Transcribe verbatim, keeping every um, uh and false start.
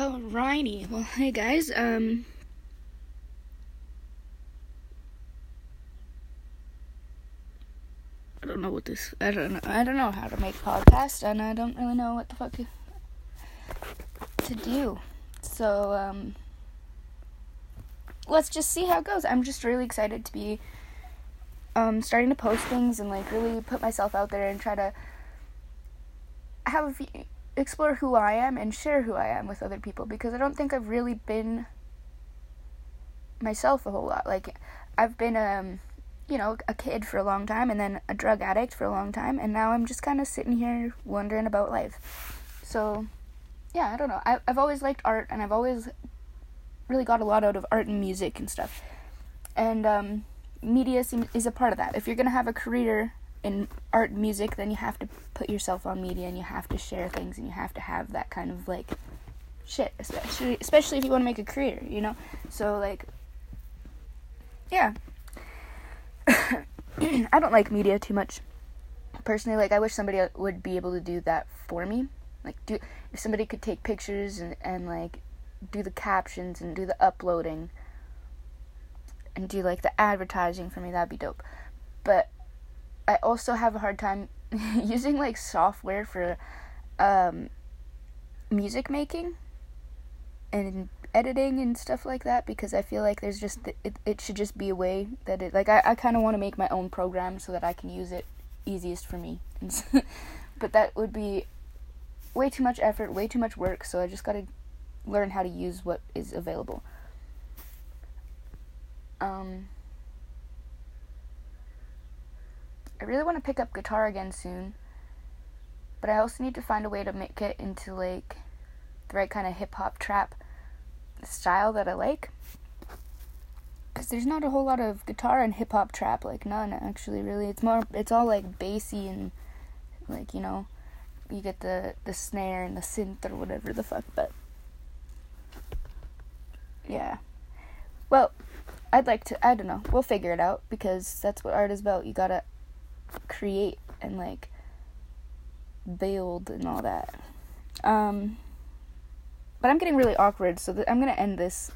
Alrighty, well, hey guys, um, I don't know what this, I don't know, I don't know how to make podcasts, and I don't really know what the fuck to do, so, um, let's just see how it goes. I'm just really excited to be, um, starting to post things and, like, really put myself out there and try to have a few, explore who I am and share who I am with other people, because I don't think I've really been myself a whole lot. Like, I've been, um, you know, a kid for a long time, and then a drug addict for a long time, and now I'm just kind of sitting here wondering about life. So, yeah, I don't know. I, I've always liked art, and I've always really got a lot out of art and music and stuff. And um, media seems, is a part of that. If you're going to have a career in art and music, then you have to put yourself on media, and you have to share things, and you have to have that kind of, like, shit, especially especially if you want to make a career, you know? So, like, yeah. I don't like media too much, personally. Like, I wish somebody would be able to do that for me. Like, do if somebody could take pictures and, and like, do the captions and do the uploading and do, like, the advertising for me, that'd be dope. But I also have a hard time using, like, software for um, music making and editing and stuff like that, because I feel like there's just, th- it, it should just be a way that it, like, I, I kind of want to make my own program so that I can use it easiest for me, and so, but that would be way too much effort, way too much work, so I just gotta learn how to use what is available. Um... I really want to pick up guitar again soon, but I also need to find a way to make it into, like, the right kind of hip-hop trap style that I like, because there's not a whole lot of guitar and hip-hop trap, like, none, actually, really. It's more, it's all, like, bassy and, like, you know, you get the, the snare and the synth or whatever the fuck, but, yeah. Well, I'd like to, I don't know, we'll figure it out, because that's what art is about. You gotta create and, like, build and all that. Um, but I'm getting really awkward, so th- I'm gonna end this.